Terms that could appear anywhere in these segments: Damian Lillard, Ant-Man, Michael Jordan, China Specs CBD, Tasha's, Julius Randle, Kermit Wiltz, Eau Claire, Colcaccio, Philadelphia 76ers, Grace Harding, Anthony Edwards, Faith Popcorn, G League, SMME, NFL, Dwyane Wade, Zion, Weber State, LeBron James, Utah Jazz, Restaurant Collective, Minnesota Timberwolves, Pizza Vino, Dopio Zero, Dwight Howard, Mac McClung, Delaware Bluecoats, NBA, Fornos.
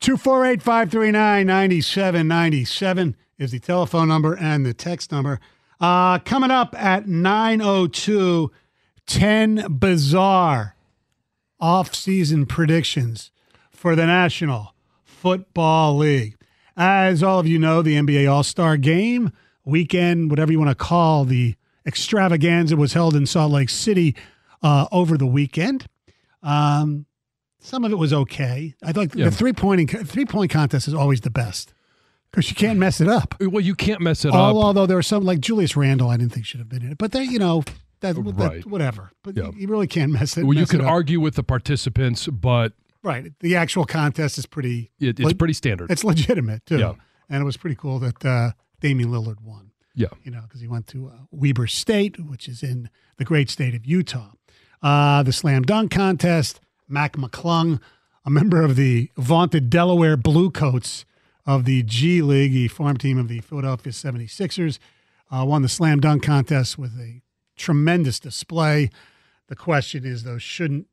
248-539-9797 is the telephone number and the text number. Coming up at 9:02, 10 bizarre off-season predictions for the National Football League. As all of you know, the NBA All-Star Game weekend, whatever you want to call the extravaganza, was held in Salt Lake City over the weekend. Some of it was okay. I like the three-point contest is always the best because you can't mess it up. Well, you can't mess it up. Although there were some like Julius Randle, I didn't think should have been in it, but they, you know, that whatever. But you really can't mess it. Well, you can argue with the participants, but right, the actual contest is pretty. It's pretty standard. It's legitimate too, and it was pretty cool that Damian Lillard won. Yeah, you know, because he went to Weber State, which is in the great state of Utah. The slam dunk contest. Mac McClung, a member of the vaunted Delaware Bluecoats of the G League, the farm team of the Philadelphia 76ers, won the slam dunk contest with a tremendous display. The question is, though, shouldn't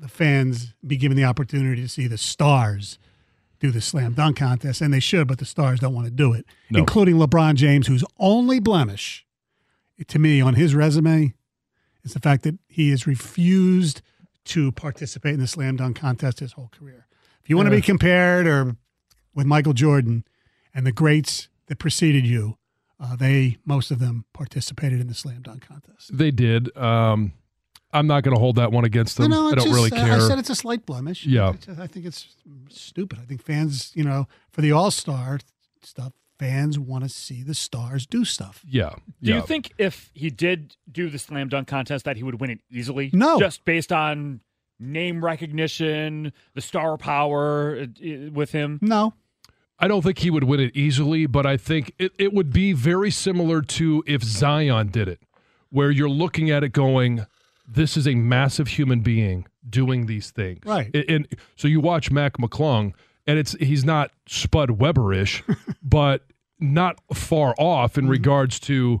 the fans be given the opportunity to see the stars do the slam dunk contest? And they should, but the stars don't want to do it, including LeBron James, whose only blemish, to me, on his resume is the fact that he has refused to participate in the slam dunk contest his whole career. If you want to be compared or with Michael Jordan and the greats that preceded you, they, most of them, participated in the slam dunk contest. They did. I'm not going to hold that one against them. No, I don't really care. I said it's a slight blemish. Yeah. I think it's stupid. I think fans, you know, for the all-star stuff, fans want to see the stars do stuff. Yeah. Do you think if he did do the slam dunk contest that he would win it easily? No. Just based on name recognition, the star power with him? No. I don't think he would win it easily, but I think it would be very similar to if Zion did it, where you're looking at it going, this is a massive human being doing these things. Right. And so you watch Mac McClung, and he's not Spud Weber-ish, but not far off in regards to,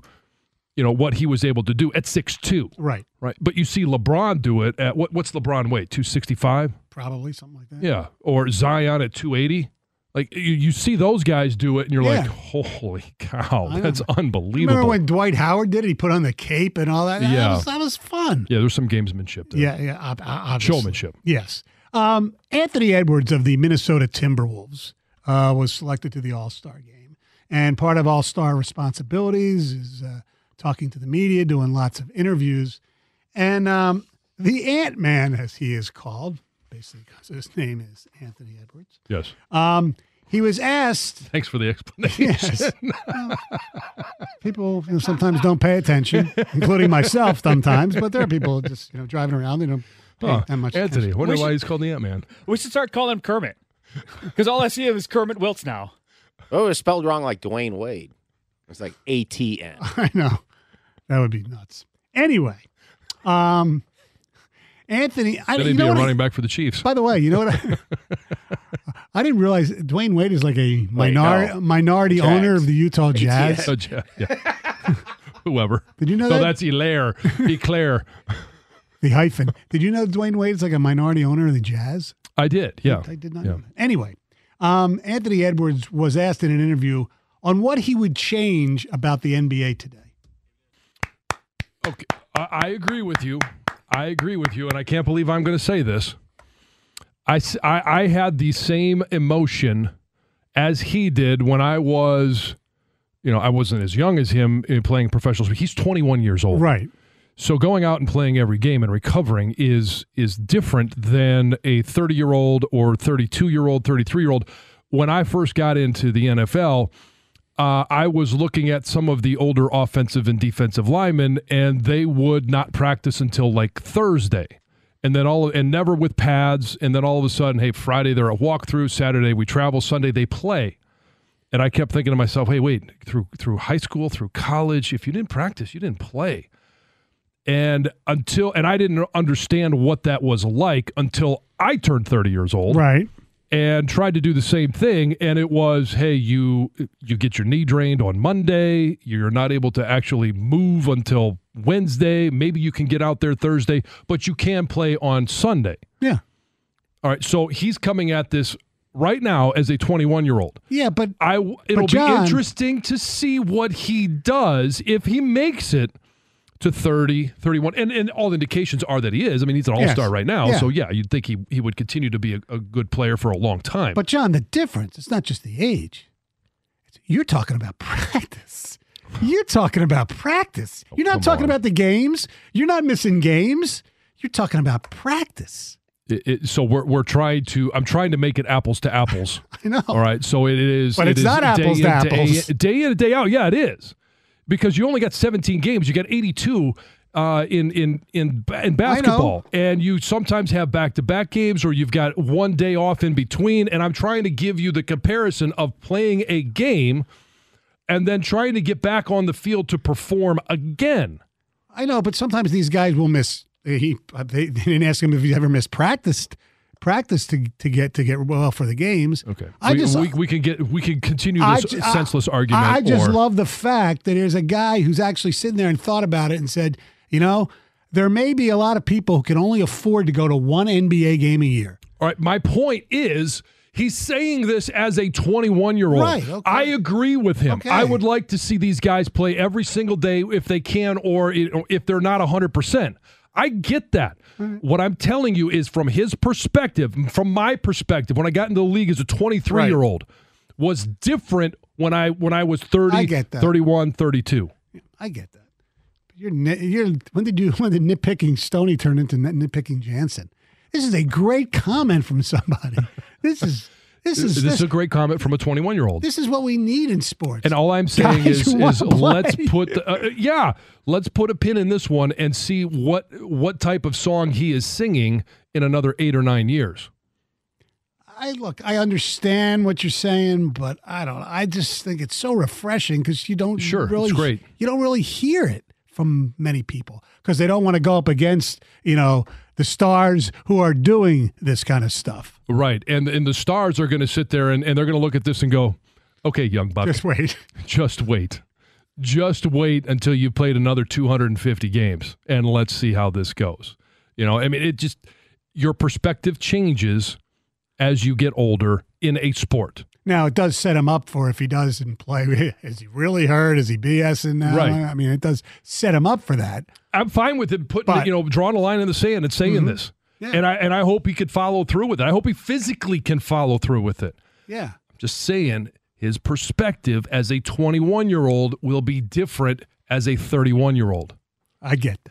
you know, what he was able to do at 6'2". Right. Right. But you see LeBron do it at what's LeBron weight? 265? Probably something like that. Yeah. Or Zion at 280. Like you see those guys do it and you're like, holy cow, that's unbelievable. Remember when Dwight Howard did it? He put on the cape and all that? Yeah. That was fun. Yeah, there's some gamesmanship there. Yeah, obviously. Showmanship. Yes. Anthony Edwards of the Minnesota Timberwolves was selected to the All-Star Game. And part of All-Star responsibilities is talking to the media, doing lots of interviews. And the Ant-Man, as he is called, basically because his name is Anthony Edwards. Yes. He was asked... Thanks for the explanation. Yes. People sometimes don't pay attention, including myself sometimes, but there are people just driving around, Anthony, I wonder why he's called the Ant-Man. We should start calling him Kermit, because all I see of is Kermit Wiltz now. Oh, it's spelled wrong like Dwyane Wade. It's like A-T-N. I know. That would be nuts. Anyway, Anthony. Then he'd be a running back for the Chiefs. By the way, you know what? I didn't realize Dwyane Wade is like a minority Jags. Owner of the Utah Jazz. Yeah. Whoever. Did you know that? No, that's Eau Claire. The hyphen. Did you know Dwyane Wade is like a minority owner of the Jazz? I did, yeah. I did not know that. Anyway, Anthony Edwards was asked in an interview on what he would change about the NBA today. Okay, I agree with you. And I can't believe I'm going to say this. I had the same emotion as he did when I was, I wasn't as young as him playing professional. He's 21 years old. Right. So going out and playing every game and recovering is different than a 30-year-old or 32-year-old, 33-year-old. When I first got into the NFL, I was looking at some of the older offensive and defensive linemen, and they would not practice until like Thursday. and then never with pads, and then all of a sudden, hey, Friday they're a walkthrough, Saturday we travel, Sunday they play. And I kept thinking to myself, hey, wait, through high school, through college, if you didn't practice, you didn't play. And I didn't understand what that was like until I turned 30 years old. Right. And tried to do the same thing, and it was, hey, you get your knee drained on Monday, you're not able to actually move until Wednesday, maybe you can get out there Thursday, but you can play on Sunday. Yeah. All right, so he's coming at this right now as a 21-year-old. Yeah, but it'll be interesting to see what he does if he makes it to 30, 31, and all indications are that he is. I mean, he's an all-star right now, so yeah, you'd think he would continue to be a good player for a long time. But, John, the difference, it's not just the age. You're talking about practice. You're talking about practice. You're not talking about the games. You're not missing games. You're talking about practice. So we're trying to – I'm trying to make it apples to apples. I know. All right, so it is – But it's not apples to apples. Day in and day out, yeah, it is. Because you only got 17 games, you got 82 in basketball, and you sometimes have back-to-back games, or you've got one day off in between. And I'm trying to give you the comparison of playing a game and then trying to get back on the field to perform again. I know, but sometimes these guys will miss. They didn't ask him if he ever missed practice to get well for the games. Okay, we can continue this senseless argument. I just love the fact that there's a guy who's actually sitting there and thought about it and said, you know, there may be a lot of people who can only afford to go to one NBA game a year. All right, my point is he's saying this as a 21-year-old. Right, okay. I agree with him. Okay. I would like to see these guys play every single day if they can, or if they're not 100%. I get that. Right. What I'm telling you is from his perspective, from my perspective, when I got into the league as a 23-year-old, was different when I was 30, I get that. 31, 32. I get that. When did nitpicking Stoney turn into nitpicking Jansen? This is a great comment from somebody. This is a great comment from a 21-year-old. This is what we need in sports. And all I'm saying is let's put let's put a pin in this one and see what type of song he is singing in another 8 or 9 years. I understand what you're saying, but I just think it's so refreshing because you don't really hear it from many people because they don't want to go up against, you know, the stars who are doing this kind of stuff. Right. And the stars are going to sit there and they're going to look at this and go, okay, young buck. Just wait. Just wait until you've played another 250 games and let's see how this goes. You know, I mean, it just, your perspective changes as you get older in a sport. Now, it does set him up for if he doesn't play. Is he really hurt? Is he BSing now? Right. I mean, it does set him up for that. I'm fine with him drawing a line in the sand and saying this. Yeah. And I hope he could follow through with it. I hope he physically can follow through with it. Yeah. I'm just saying his perspective as a 21-year-old will be different as a 31-year-old. I get that.